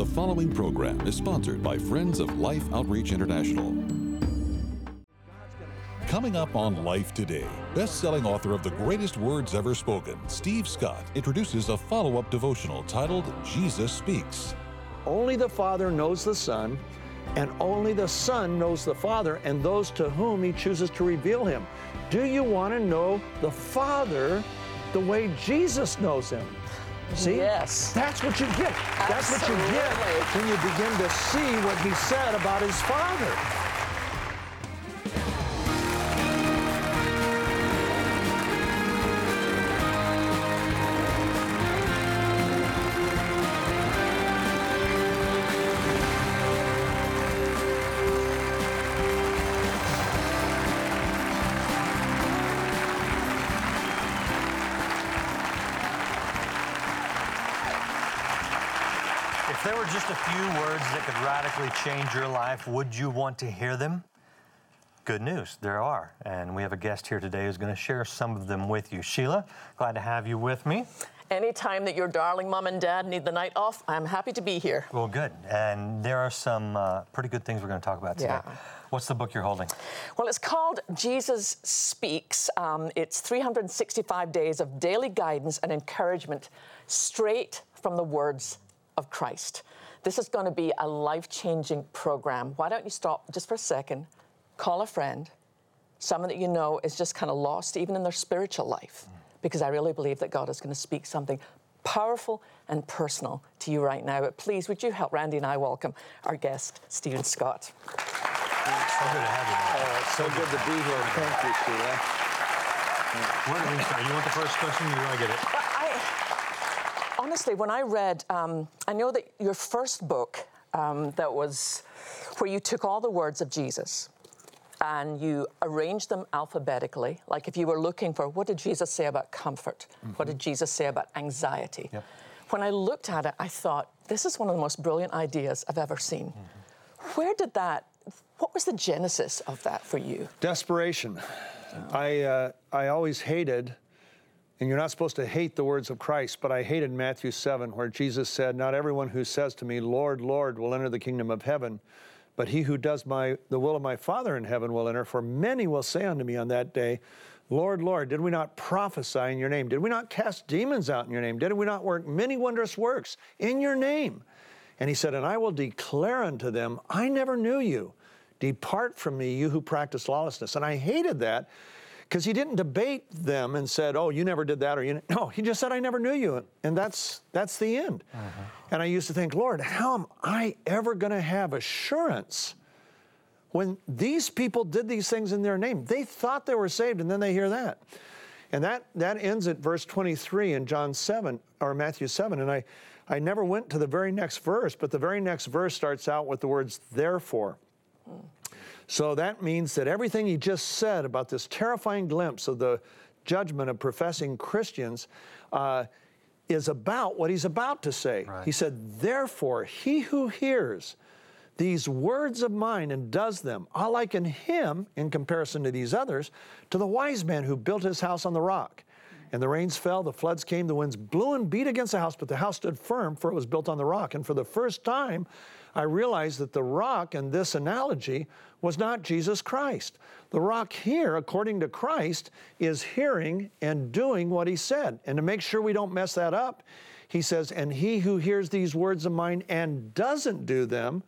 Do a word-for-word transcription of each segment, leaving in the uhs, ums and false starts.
The following program is sponsored by Friends of Life Outreach International. Coming up on Life Today, best-selling author of The Greatest Words Ever Spoken, Steve Scott, introduces a follow-up devotional titled Jesus Speaks. Only the Father knows the Son, and only the Son knows the Father and those to whom He chooses to reveal Him. Do you want to know the Father the way Jesus knows Him? See? Yes. That's what you get. Absolutely. That's what you get when you begin to see what He said about His Father. If there were just a few words that could radically change your life, would you want to hear them? Good news, there are. And we have a guest here today who's going to share some of them with you. Sheila, glad to have you with me. Anytime that your darling mom and dad need the night off, I'm happy to be here. Well, good. And there are some uh, pretty good things we're going to talk about today. Yeah. What's the book you're holding? Well, it's called Jesus Speaks. Um, it's three hundred sixty-five days of daily guidance and encouragement straight from the words of Christ. This is going to be a life-changing program. Why don't you stop just for a second, call a friend, someone that you know is just kind of lost even in their spiritual life, because I really believe that God is going to speak something powerful and personal to you right now. But please, would you help Randy and I welcome our guest, Steve Scott. So good to have you. Oh, it's so good to be here. Thank you, Sheila. Where do we start? You want the first question? You want to get it? Honestly, when I read, um, I know that your first book, um, that was where you took all the words of Jesus and you arranged them alphabetically, like if you were looking for what did Jesus say about comfort, mm-hmm. what did Jesus say about anxiety. Yep. When I looked at it, I thought, this is one of the most brilliant ideas I've ever seen. Mm-hmm. Where did that, what was the genesis of that for you? Desperation. Oh. I, uh, I always hated And you're not supposed to hate the words of Christ, but I hated Matthew seven, where Jesus said, "Not everyone who says to me, 'Lord, Lord,' will enter the kingdom of heaven, but he who does my, the will of my Father in heaven will enter. For many will say unto me on that day, 'Lord, Lord, did we not prophesy in your name? Did we not cast demons out in your name? Did we not work many wondrous works in your name?' And he said, 'And I will declare unto them, I never knew you. Depart from me, you who practice lawlessness.'" And I hated that, because he didn't debate them and said, "Oh, you never did that," or "you." No, he just said, "I never knew you," and that's that's the end. Mm-hmm. And I used to think, Lord, how am I ever going to have assurance when these people did these things in their name? They thought they were saved, and then they hear that, and that that ends at verse twenty-three in John seven or Matthew seven. And I, I never went to the very next verse, but the very next verse starts out with the words "therefore." Mm. So that means that everything he just said about this terrifying glimpse of the judgment of professing Christians uh, is about what he's about to say. Right. He said, "Therefore, he who hears these words of mine and does them, I liken him," in comparison to these others, "to the wise man who built his house on the rock. And the rains fell, the floods came, the winds blew and beat against the house, but the house stood firm, for it was built on the rock." And for the first time, I realized that the rock in this analogy was not Jesus Christ. The rock here, according to Christ, is hearing and doing what he said. And to make sure we don't mess that up, he says, "And he who hears these words of mine and doesn't do them,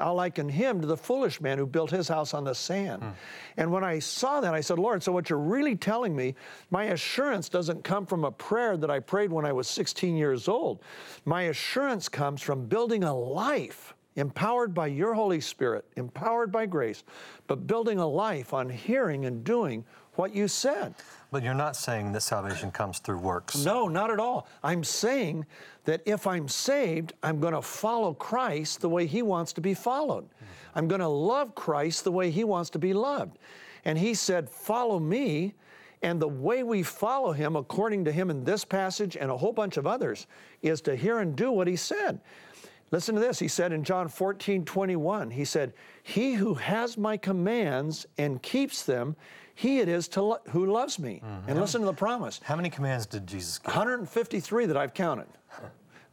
I'll liken him to the foolish man who built his house on the sand." Mm. And when I saw that, I said, "Lord, so what you're really telling me, my assurance doesn't come from a prayer that I prayed when I was sixteen years old. My assurance comes from building a life empowered by your Holy Spirit, empowered by grace, but building a life on hearing and doing what you said." But you're not saying that salvation comes through works. No, not at all. I'm saying that if I'm saved, I'm going to follow Christ the way he wants to be followed. Mm-hmm. I'm going to love Christ the way he wants to be loved. And he said, "Follow me." And the way we follow him, according to him in this passage and a whole bunch of others, is to hear and do what he said. Listen to this. He said in John fourteen twenty-one, he said, "He who has my commands and keeps them, he it is to lo- who loves me." Mm-hmm. And listen to the promise. How many commands did Jesus give? one hundred fifty-three that I've counted.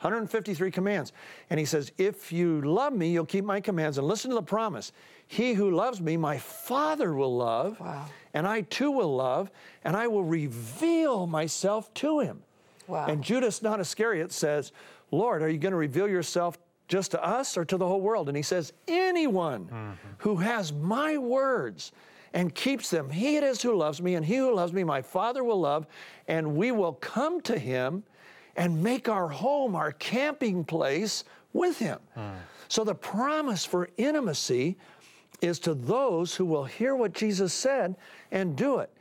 one hundred fifty-three commands. And he says, if you love me, you'll keep my commands. And listen to the promise. He who loves me, my Father will love, wow. and I too will love, and I will reveal myself to him. Wow. And Judas, not Iscariot, says, Lord, are you going to reveal yourself just to us or to the whole world? And he says, anyone mm-hmm. who has my words and keeps them, he it is who loves me, and he who loves me, my Father will love, and we will come to him and make our home, our camping place with him. Mm. So the promise for intimacy is to those who will hear what Jesus said and do it.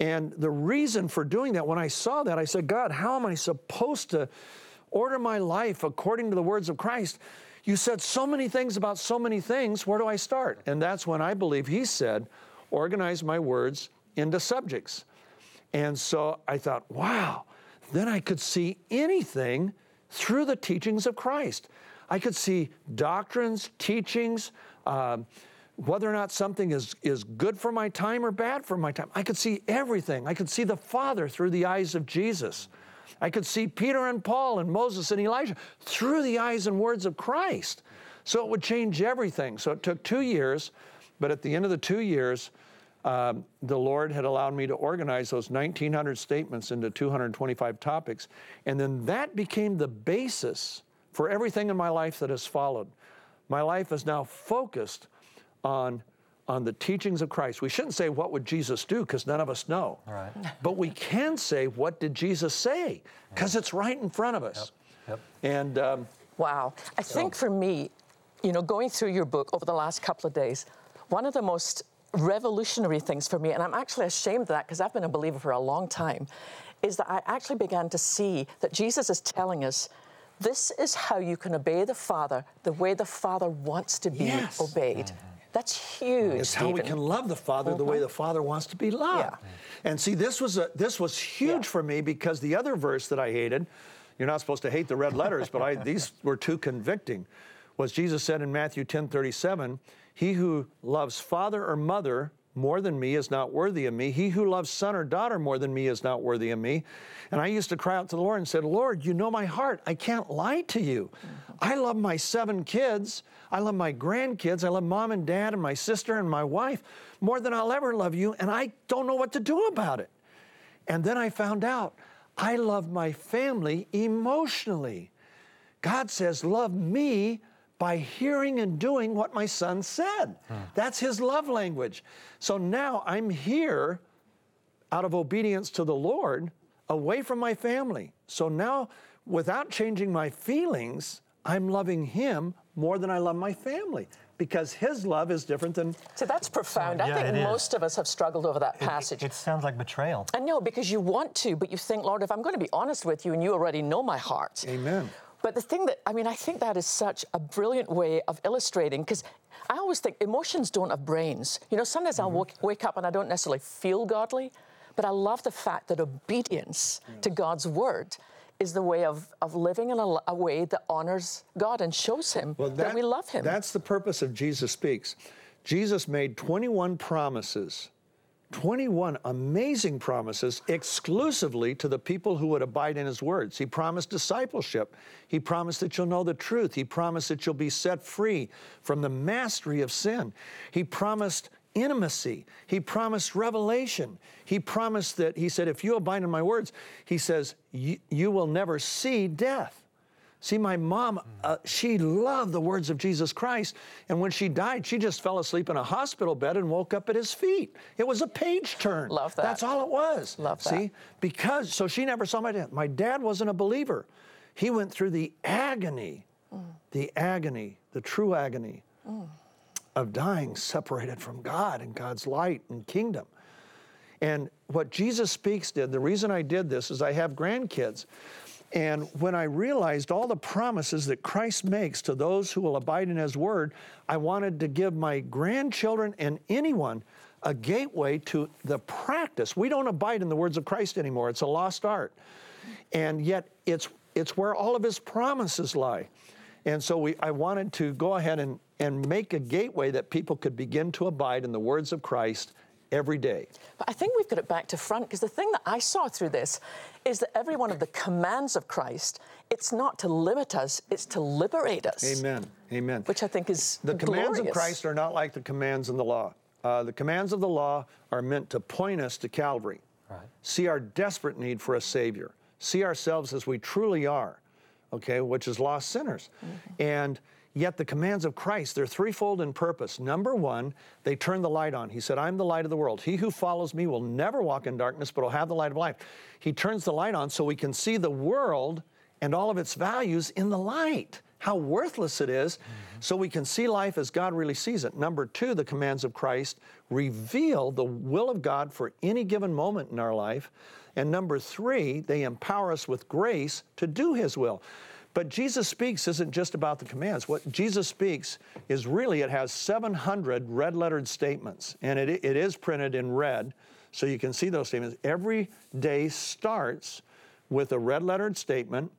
And the reason for doing that, when I saw that, I said, God, how am I supposed to order my life according to the words of Christ? You said so many things about so many things. Where do I start? And that's when I believe he said, organize my words into subjects. And so I thought, wow, then I could see anything through the teachings of Christ. I could see doctrines, teachings, um, whether or not something is, is good for my time or bad for my time. I could see everything. I could see the Father through the eyes of Jesus. I could see Peter and Paul and Moses and Elijah through the eyes and words of Christ. So it would change everything. So it took two years, but at the end of the two years, Um, the Lord had allowed me to organize those nineteen hundred statements into two hundred twenty-five topics. And then that became the basis for everything in my life that has followed. My life is now focused on, on the teachings of Christ. We shouldn't say, what would Jesus do? Because none of us know. Right. But we can say, what did Jesus say? Because it's right in front of us. Yep. Yep. And um, wow. I so. think for me, you know, going through your book over the last couple of days, one of the most revolutionary things for me, and I'm actually ashamed of that because I've been a believer for a long time, is that I actually began to see that Jesus is telling us, this is how you can obey the Father the way the Father wants to be yes. obeyed. Mm-hmm. That's huge, It's Stephen. How we can love the Father mm-hmm. the way the Father wants to be loved. Yeah. And see, this was a, this was huge yeah. for me, because the other verse that I hated, you're not supposed to hate the red letters, but I, these were too convicting, was Jesus said in Matthew ten thirty-seven, he who loves father or mother more than me is not worthy of me. He who loves son or daughter more than me is not worthy of me. And I used to cry out to the Lord and said, Lord, you know my heart. I can't lie to you. I love my seven kids. I love my grandkids. I love mom and dad and my sister and my wife more than I'll ever love you. And I don't know what to do about it. And then I found out I love my family emotionally. God says, love me by hearing and doing what my son said. Hmm. That's his love language. So now I'm here out of obedience to the Lord, away from my family. So now, without changing my feelings, I'm loving him more than I love my family, because his love is different than... So that's profound. So, yeah, I think most is. of us have struggled over that passage. It, it sounds like betrayal. I know, because you want to, but you think, Lord, if I'm going to be honest with you, and you already know my heart. Amen. But the thing that, I mean, I think that is such a brilliant way of illustrating, because I always think emotions don't have brains. You know, sometimes mm-hmm. I'll w- wake up and I don't necessarily feel godly, but I love the fact that obedience yes. to God's word is the way of, of living in a, a way that honors God and shows him well, that, that we love him. That's the purpose of Jesus Speaks. Jesus made twenty-one promises, twenty-one amazing promises exclusively to the people who would abide in his words. He promised discipleship. He promised that you'll know the truth. He promised that you'll be set free from the mastery of sin. He promised intimacy. He promised revelation. He promised that, he said, if you abide in my words, he says, you will never see death. See, my mom, uh, she loved the words of Jesus Christ, and when she died, she just fell asleep in a hospital bed and woke up at his feet. It was a page turn. Love that. That's all it was. Love that. See, because, so she never saw my dad. My dad wasn't a believer. He went through the agony, mm. the agony, the true agony mm. of dying separated from God and God's light and kingdom. And what Jesus Speaks did, the reason I did this is I have grandkids. And when I realized all the promises that Christ makes to those who will abide in his word, I wanted to give my grandchildren and anyone a gateway to the practice. We don't abide in the words of Christ anymore. It's a lost art. And yet it's it's where all of his promises lie. And so we, I wanted to go ahead and, and make a gateway that people could begin to abide in the words of Christ every day. But I think we've got it back to front, because the thing that I saw through this is that every one of the commands of Christ, it's not to limit us, it's to liberate us. Amen, amen. Which I think is The glorious. commands of Christ are not like the commands in the law. Uh, the commands of the law are meant to point us to Calvary. Right. See our desperate need for a Savior. See ourselves as we truly are, okay, which is lost sinners. Mm-hmm. And yet the commands of Christ, they're threefold in purpose. Number one, they turn the light on. He said, I'm the light of the world. He who follows me will never walk in darkness, but will have the light of life. He turns the light on so we can see the world and all of its values in the light, how worthless it is, mm-hmm. so we can see life as God really sees it. Number two, the commands of Christ reveal the will of God for any given moment in our life. And number three, they empower us with grace to do His will. But Jesus Speaks isn't just about the commands. What Jesus Speaks is really, it has seven hundred red-lettered statements, and it, it is printed in red, so you can see those statements. Every day starts with a red-lettered statement,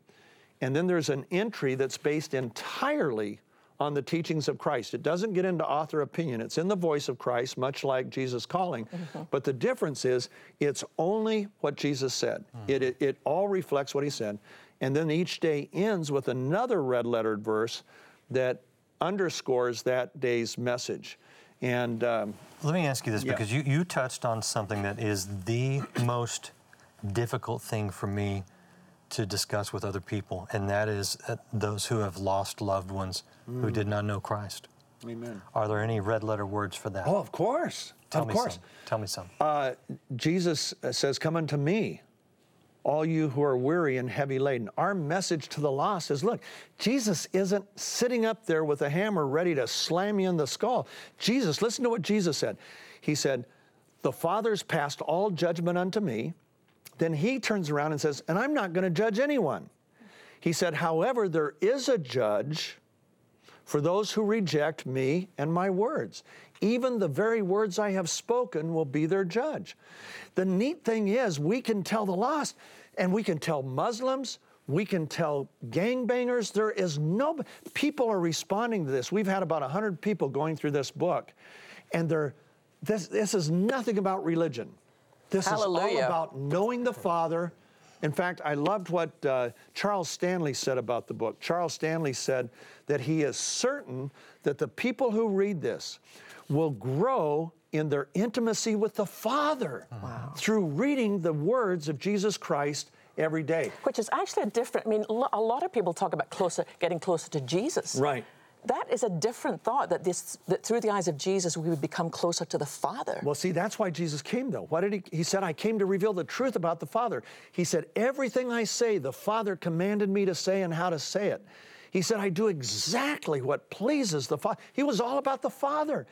and then there's an entry that's based entirely on the teachings of Christ. It doesn't get into author opinion. It's in the voice of Christ, much like Jesus' calling. Mm-hmm. But the difference is, it's only what Jesus said. Mm-hmm. It, it, it all reflects what He said. And then each day ends with another red-lettered verse that underscores that day's message. And um, let me ask you this, yeah. because you, you touched on something that is the most difficult thing for me to discuss with other people, and that is uh, those who have lost loved ones mm. who did not know Christ. Amen. Are there any red-letter words for that? Oh, of course. Tell of me course. some. Tell me some. Uh, Jesus says, come unto me, all you who are weary and heavy laden. Our message to the lost is, look, Jesus isn't sitting up there with a hammer ready to slam you in the skull. Jesus, listen to what Jesus said. He said, the Father's passed all judgment unto me. Then He turns around and says, and I'm not going to judge anyone. He said, however, there is a judge for those who reject me and my words. Even the very words I have spoken will be their judge. The neat thing is, we can tell the lost, and we can tell Muslims, we can tell gangbangers. There is no, people are responding to this. We've had about one hundred people going through this book, and they're, this, this is nothing about religion. This Hallelujah. Is all about knowing the Father. In fact, I loved what uh, Charles Stanley said about the book. Charles Stanley said that he is certain that the people who read this will grow in their intimacy with the Father wow. through reading the words of Jesus Christ every day. Which is actually a different, I mean, a lot of people talk about closer, getting closer to Jesus. Right. That is a different thought, that this, that through the eyes of Jesus, we would become closer to the Father. Well, see, that's why Jesus came, though. Why did he, he said, I came to reveal the truth about the Father. He said, everything I say, the Father commanded me to say and how to say it. He said, I do exactly what pleases the Father. He was all about the Father.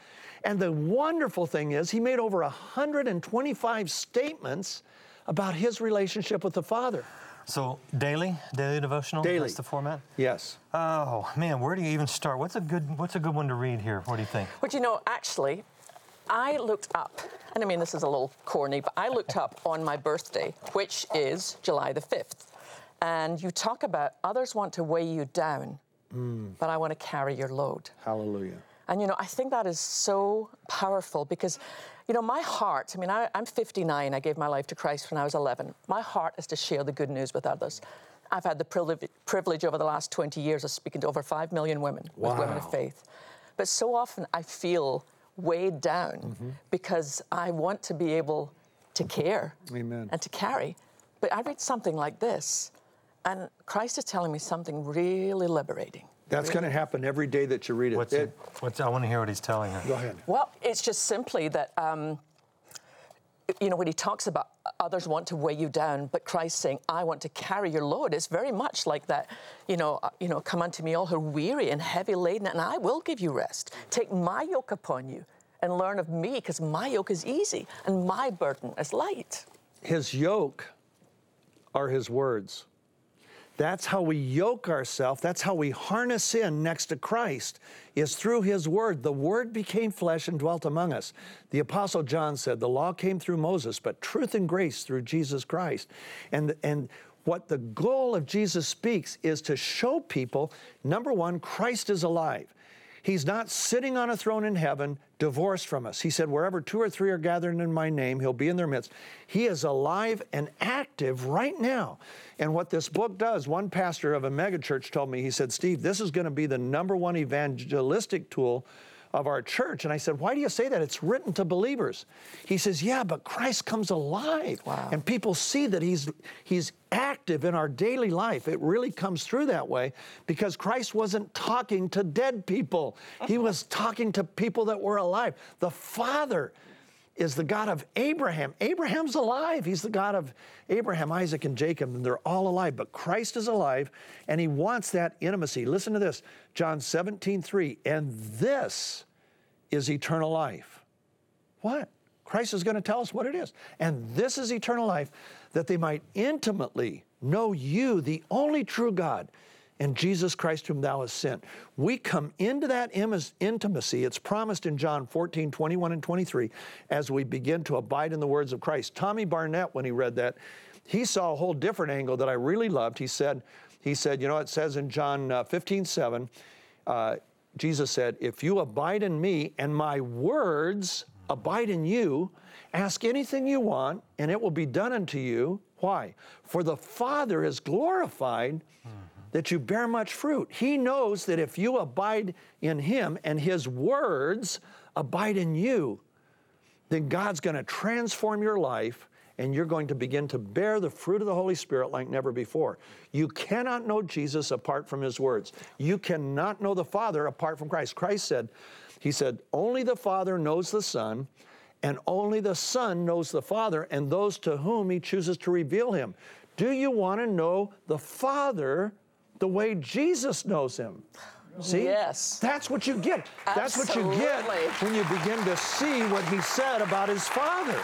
And the wonderful thing is, He made over one hundred twenty-five statements about His relationship with the Father. So daily, daily devotional, daily. That's the format? Yes. Oh, man, where do you even start? What's a good What's a good one to read here? What do you think? Well, you know, actually, I looked up, and I mean, this is a little corny, but I looked up on my birthday, which is July the fifth. And you talk about others want to weigh you down, mm. but I want to carry your load. Hallelujah. And, you know, I think that is so powerful because, you know, my heart, I mean, I, I'm fifty-nine. I gave my life to Christ when I was eleven. My heart is to share the good news with others. I've had the privilege, privilege over the last twenty years of speaking to over five million women wow. with women of faith. But so often I feel weighed down mm-hmm. because I want to be able to care Amen. And to carry. But I read something like this, and Christ is telling me something really liberating. That's really? Going to happen every day that you read it. What's it, it what's, I want to hear what he's telling her. Go ahead. Well, it's just simply that, um, you know, when he talks about others want to weigh you down, but Christ saying, I want to carry your load, it's very much like that, you know, uh, you know, come unto me all who are weary and heavy laden, and I will give you rest. Take my yoke upon you and learn of me, because my yoke is easy and my burden is light. His yoke are his words. That's how we yoke ourselves. That's how we harness in next to Christ, is through His Word. The Word became flesh and dwelt among us. The Apostle John said, the law came through Moses, but truth and grace through Jesus Christ. And, and what the goal of Jesus Speaks is to show people, number one, Christ is alive. He's not sitting on a throne in heaven, divorced from us. He said, wherever two or three are gathered in my name, he'll be in their midst. He is alive and active right now. And what this book does, one pastor of a megachurch told me, he said, Steve, this is going to be the number one evangelistic tool of our church. And I said, why do you say that? It's written to believers. He says, yeah, but Christ comes alive. Wow. And people see that he's he's active in our daily life. It really comes through that way because Christ wasn't talking to dead people. He was talking to people that were alive. The Father is the God of Abraham. Abraham's alive. He's the God of Abraham, Isaac, and Jacob, and they're all alive. But Christ is alive, and he wants that intimacy. Listen to this, John seventeen three, and this is eternal life. What? Christ is going to tell us what it is. And this is eternal life, that they might intimately know you, the only true God, and Jesus Christ whom thou hast sent. We come into that intimacy. It's promised in John fourteen, twenty-one and twenty-three as we begin to abide in the words of Christ. Tommy Barnett, when he read that, he saw a whole different angle that I really loved. He said, he said, you know, it says in John fifteen seven, uh, Jesus said, if you abide in me and my words abide in you, ask anything you want and it will be done unto you. Why? For the Father is glorified that you bear much fruit. He knows that if you abide in him and his words abide in you, then God's going to transform your life and you're going to begin to bear the fruit of the Holy Spirit like never before. You cannot know Jesus apart from his words. You cannot know the Father apart from Christ. Christ said, he said, only the Father knows the Son, and only the Son knows the Father and those to whom he chooses to reveal him. Do you want to know the Father the way Jesus knows him? See? Yes. That's what you get. That's Absolutely. What you get when you begin to see what he said about his Father.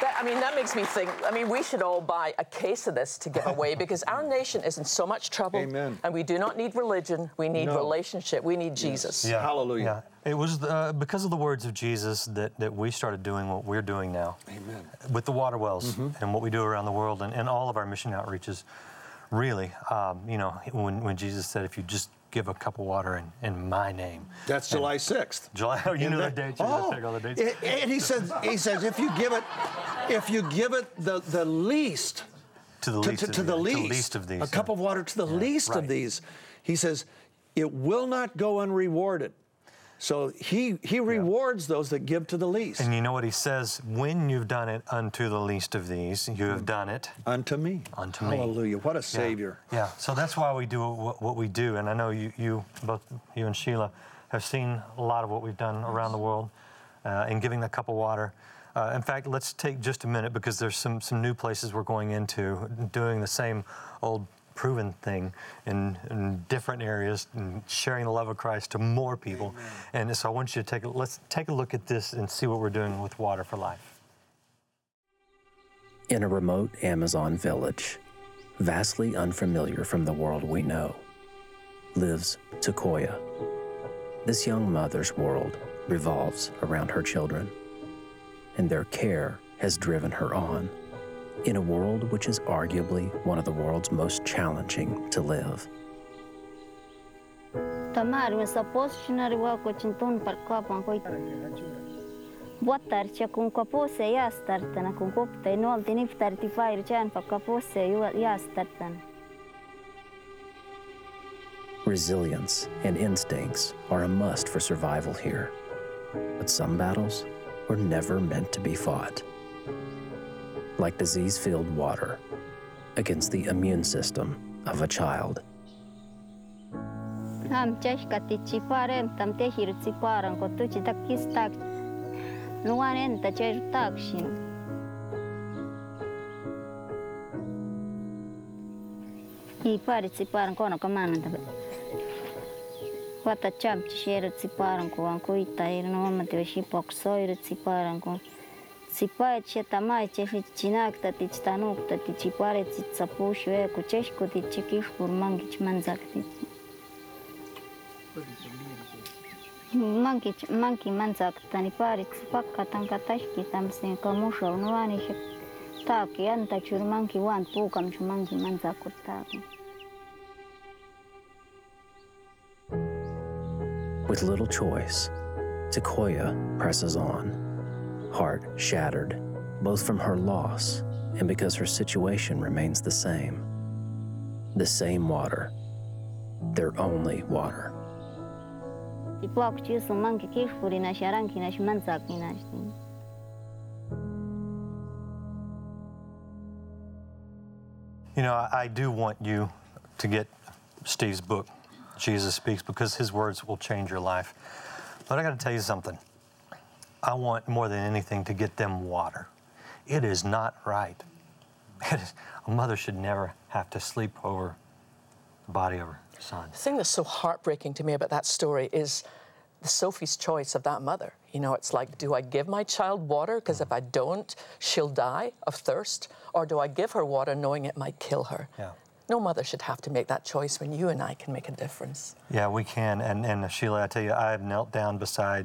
That, I mean, that makes me think, I mean, we should all buy a case of this to give away because our nation is in so much trouble. Amen. And we do not need religion. We need no. relationship. We need yes. Jesus. Yeah. Hallelujah. Yeah. It was uh, because of the words of Jesus that, that we started doing what we're doing now. Amen. With the water wells mm-hmm. and what we do around the world and, and all of our mission outreaches. Really, um, you know, when, when Jesus said, if you just give a cup of water in, in my name. That's and July sixth. July, oh, you knew the date. Oh, the dates. It, and he says, he says, if you give it, if you give it the, the least, to the least, to, to, to the least, least of these, a yeah. cup of water to the yeah, least right. of these, he says, it will not go unrewarded. So he, he rewards yeah. those that give to the least. And you know what he says? When you've done it unto the least of these, you have done it. Unto me. Unto me. Hallelujah. What a Savior. Yeah. yeah. So that's why we do what, what we do. And I know you, you, both you and Sheila, have seen a lot of what we've done yes. around the world uh, in giving the cup of water. Uh, in fact, let's take just a minute because there's some, some new places we're going into doing the same old proven thing in, in different areas and sharing the love of Christ to more people. Amen. And so I want you to take a, let's take a look at this and see what we're doing with Water for Life. In a remote Amazon village, vastly unfamiliar from the world we know, lives Ticoya. This young mother's world revolves around her children, and their care has driven her on. In a world which is arguably one of the world's most challenging to live. Resilience and instincts are a must for survival here, but some battles were never meant to be fought. Like disease-filled water against the immune system of a child. With little choice, Ticoya presses on, heart shattered, both from her loss and because her situation remains the same. The same water, their only water. You know, I do want you to get Steve's book, Jesus Speaks, because his words will change your life. But I got to tell you something. I want more than anything to get them water. It is not right. It is, a mother should never have to sleep over the body of her son. The thing that's so heartbreaking to me about that story is Sophie's choice of that mother. You know, it's like, do I give my child water? Because mm-hmm. if I don't, she'll die of thirst. Or do I give her water knowing it might kill her? Yeah. No mother should have to make that choice when you and I can make a difference. Yeah, we can. And, and Sheila, I tell you, I have knelt down beside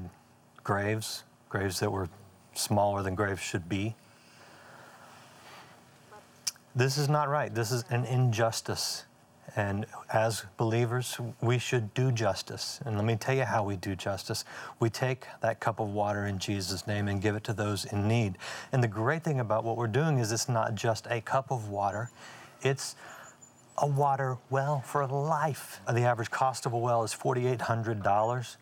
graves, graves that were smaller than graves should be. This is not right. This is an injustice. And as believers, we should do justice. And let me tell you how we do justice. We take that cup of water in Jesus' name and give it to those in need. And the great thing about what we're doing is it's not just a cup of water. It's a water well for life. The average cost of a well is four thousand eight hundred dollars.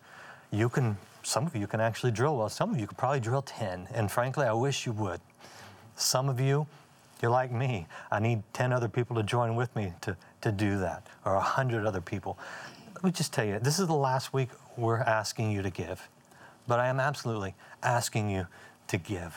You can, some of you can actually drill wells. Some of you could probably drill ten. And frankly, I wish you would. Some of you, you're like me. I need ten other people to join with me to, to do that, or one hundred other people. Let me just tell you, this is the last week we're asking you to give, but I am absolutely asking you to give.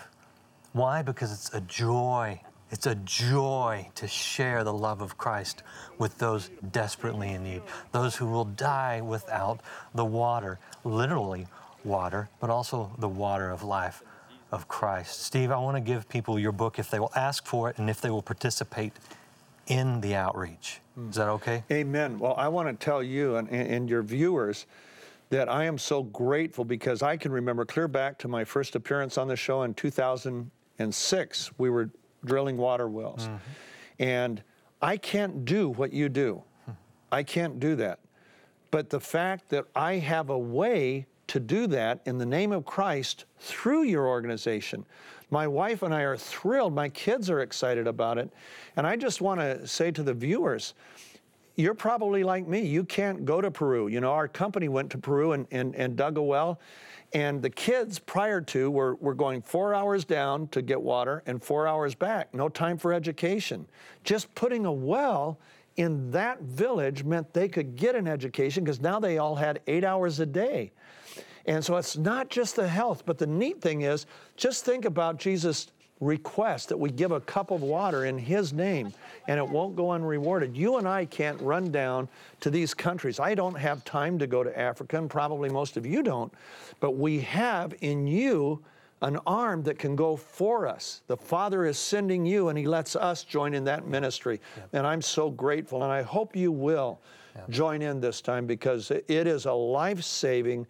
Why? Because it's a joy. It's a joy to share the love of Christ with those desperately in need, those who will die without the water, literally water, but also the water of life of Christ. Steve, I want to give people your book if they will ask for it and if they will participate in the outreach. Is that okay? Amen. Well, I want to tell you and, and your viewers that I am so grateful, because I can remember clear back to my first appearance on the show in two thousand six. We were drilling water wells. Mm-hmm. And I can't do what you do. Hmm. I can't do that. But the fact that I have a way to do that in the name of Christ through your organization. My wife and I are thrilled. My kids are excited about it. And I just want to say to the viewers, you're probably like me. You can't go to Peru. You know, our company went to Peru and, and, and dug a well. And the kids prior to were, were going four hours down to get water and four hours back. No time for education. Just putting a well in that village meant they could get an education, because now they all had eight hours a day. And so it's not just the health, but the neat thing is, just think about Jesus' request that we give a cup of water in his name and it won't go unrewarded. You and I can't run down to these countries. I don't have time to go to Africa, and probably most of you don't, but we have in you an arm that can go for us. The Father is sending you, and he lets us join in that ministry. Yep. And I'm so grateful, and I hope you will yep. join in this time, because it is a life-saving,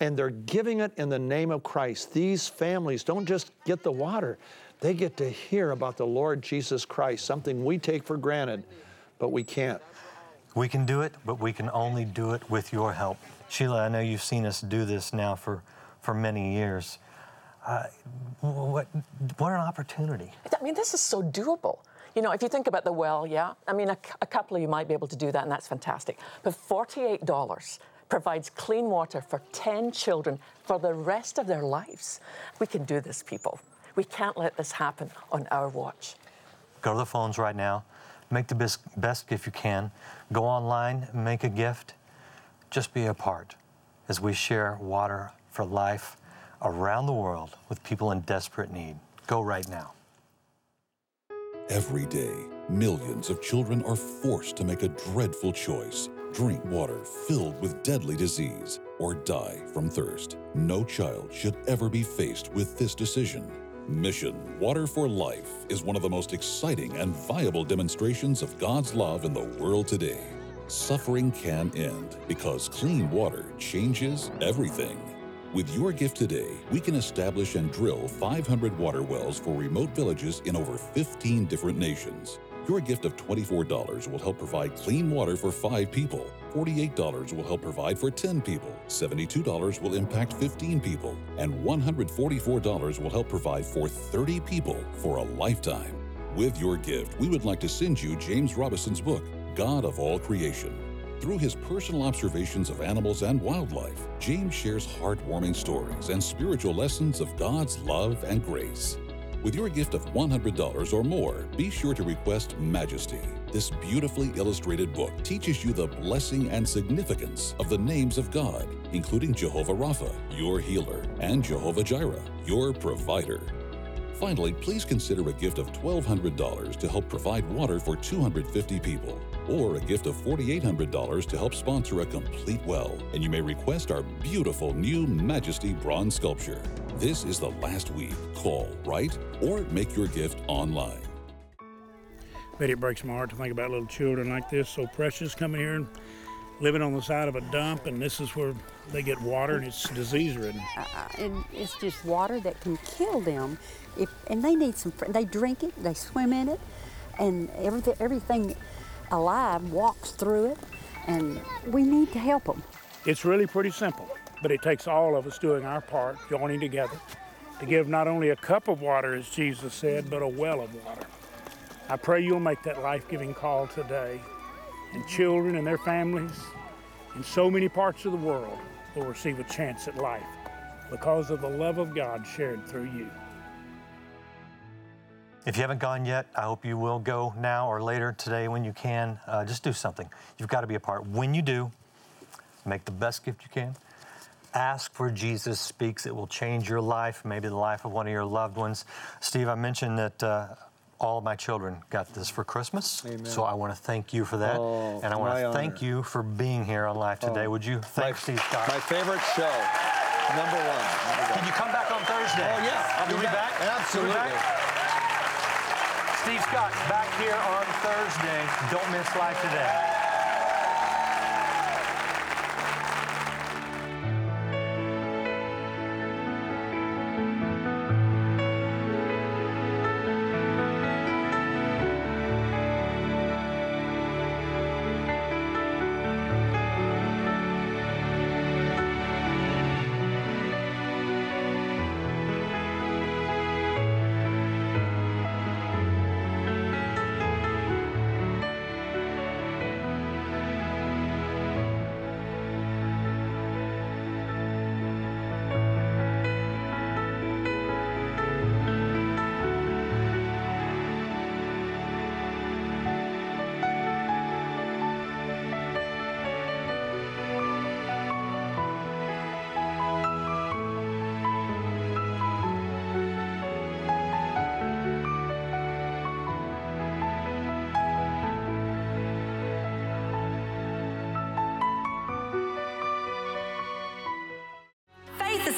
and they're giving it in the name of Christ. These families don't just get the water, they get to hear about the Lord Jesus Christ, something we take for granted, but we can't. We can do it, but we can only do it with your help. Sheila, I know you've seen us do this now for, for many years. Uh, what, what an opportunity. I mean, this is so doable. You know, if you think about the well, yeah, I mean, a, a couple of you might be able to do that, and that's fantastic. But forty-eight dollars provides clean water for ten children for the rest of their lives. We can do this, people. We can't let this happen on our watch. Go to the phones right now. Make the best, best gift you can. Go online, make a gift. Just be a part as we share water for life around the world with people in desperate need. Go right now. Every day, millions of children are forced to make a dreadful choice. Drink water filled with deadly disease or die from thirst. No child should ever be faced with this decision. Mission Water for Life is one of the most exciting and viable demonstrations of God's love in the world today. Suffering can end because clean water changes everything. With your gift today, we can establish and drill five hundred water wells for remote villages in over fifteen different nations. Your gift of twenty-four dollars will help provide clean water for five people. forty-eight dollars will help provide for ten people, seventy-two dollars will impact fifteen people, and one hundred forty-four dollars will help provide for thirty people for a lifetime. With your gift, we would like to send you James Robison's book, God of All Creation. Through his personal observations of animals and wildlife, James shares heartwarming stories and spiritual lessons of God's love and grace. With your gift of one hundred dollars or more, be sure to request Majesty. This beautifully illustrated book teaches you the blessing and significance of the names of God, including Jehovah Rapha, your healer, and Jehovah Jireh, your provider. Finally, please consider a gift of twelve hundred dollars to help provide water for two hundred fifty people, or a gift of forty-eight hundred dollars to help sponsor a complete well, and you may request our beautiful new Majesty bronze sculpture. This is the last week. Call, write, or make your gift online. But it breaks my heart to think about little children like this, so precious, coming here and living on the side of a dump, and this is where they get water, and it's disease-ridden. Uh, and it's just water that can kill them. If, and they need some, they drink it, they swim in it, and everything, everything alive walks through it, and we need to help them. It's really pretty simple, but it takes all of us doing our part, joining together, to give not only a cup of water, as Jesus said, but a well of water. I pray you'll make that life-giving call today, and children and their families in so many parts of the world will receive a chance at life because of the love of God shared through you. If you haven't gone yet, I hope you will go now or later today when you can. Uh, just do something. You've got to be a part. When you do, make the best gift you can. Ask for Jesus Speaks. It will change your life, maybe the life of one of your loved ones. Steve, I mentioned that uh, all of my children got this for Christmas. Amen. So I want to thank you for that. Oh, and I want to thank honor. you for being here on Life Today. Oh, Would you thank my, Steve Scott? My favorite show, number one. Number one. Can you come back on Thursday? Oh, yeah. I'll be, be back. back. Absolutely. Back. Steve Scott back here on Thursday. Don't miss Life Today.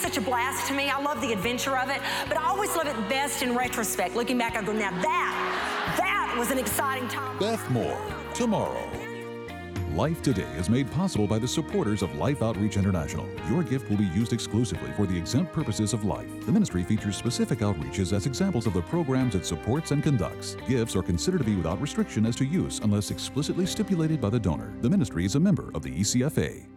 Such a blast to me. I love the adventure of it, but I always love it best in retrospect. Looking back, I go, now that, that was an exciting time. Beth Moore, tomorrow. Life Today is made possible by the supporters of Life Outreach International. Your gift will be used exclusively for the exempt purposes of life. The ministry features specific outreaches as examples of the programs it supports and conducts. Gifts are considered to be without restriction as to use unless explicitly stipulated by the donor. The ministry is a member of the E C F A.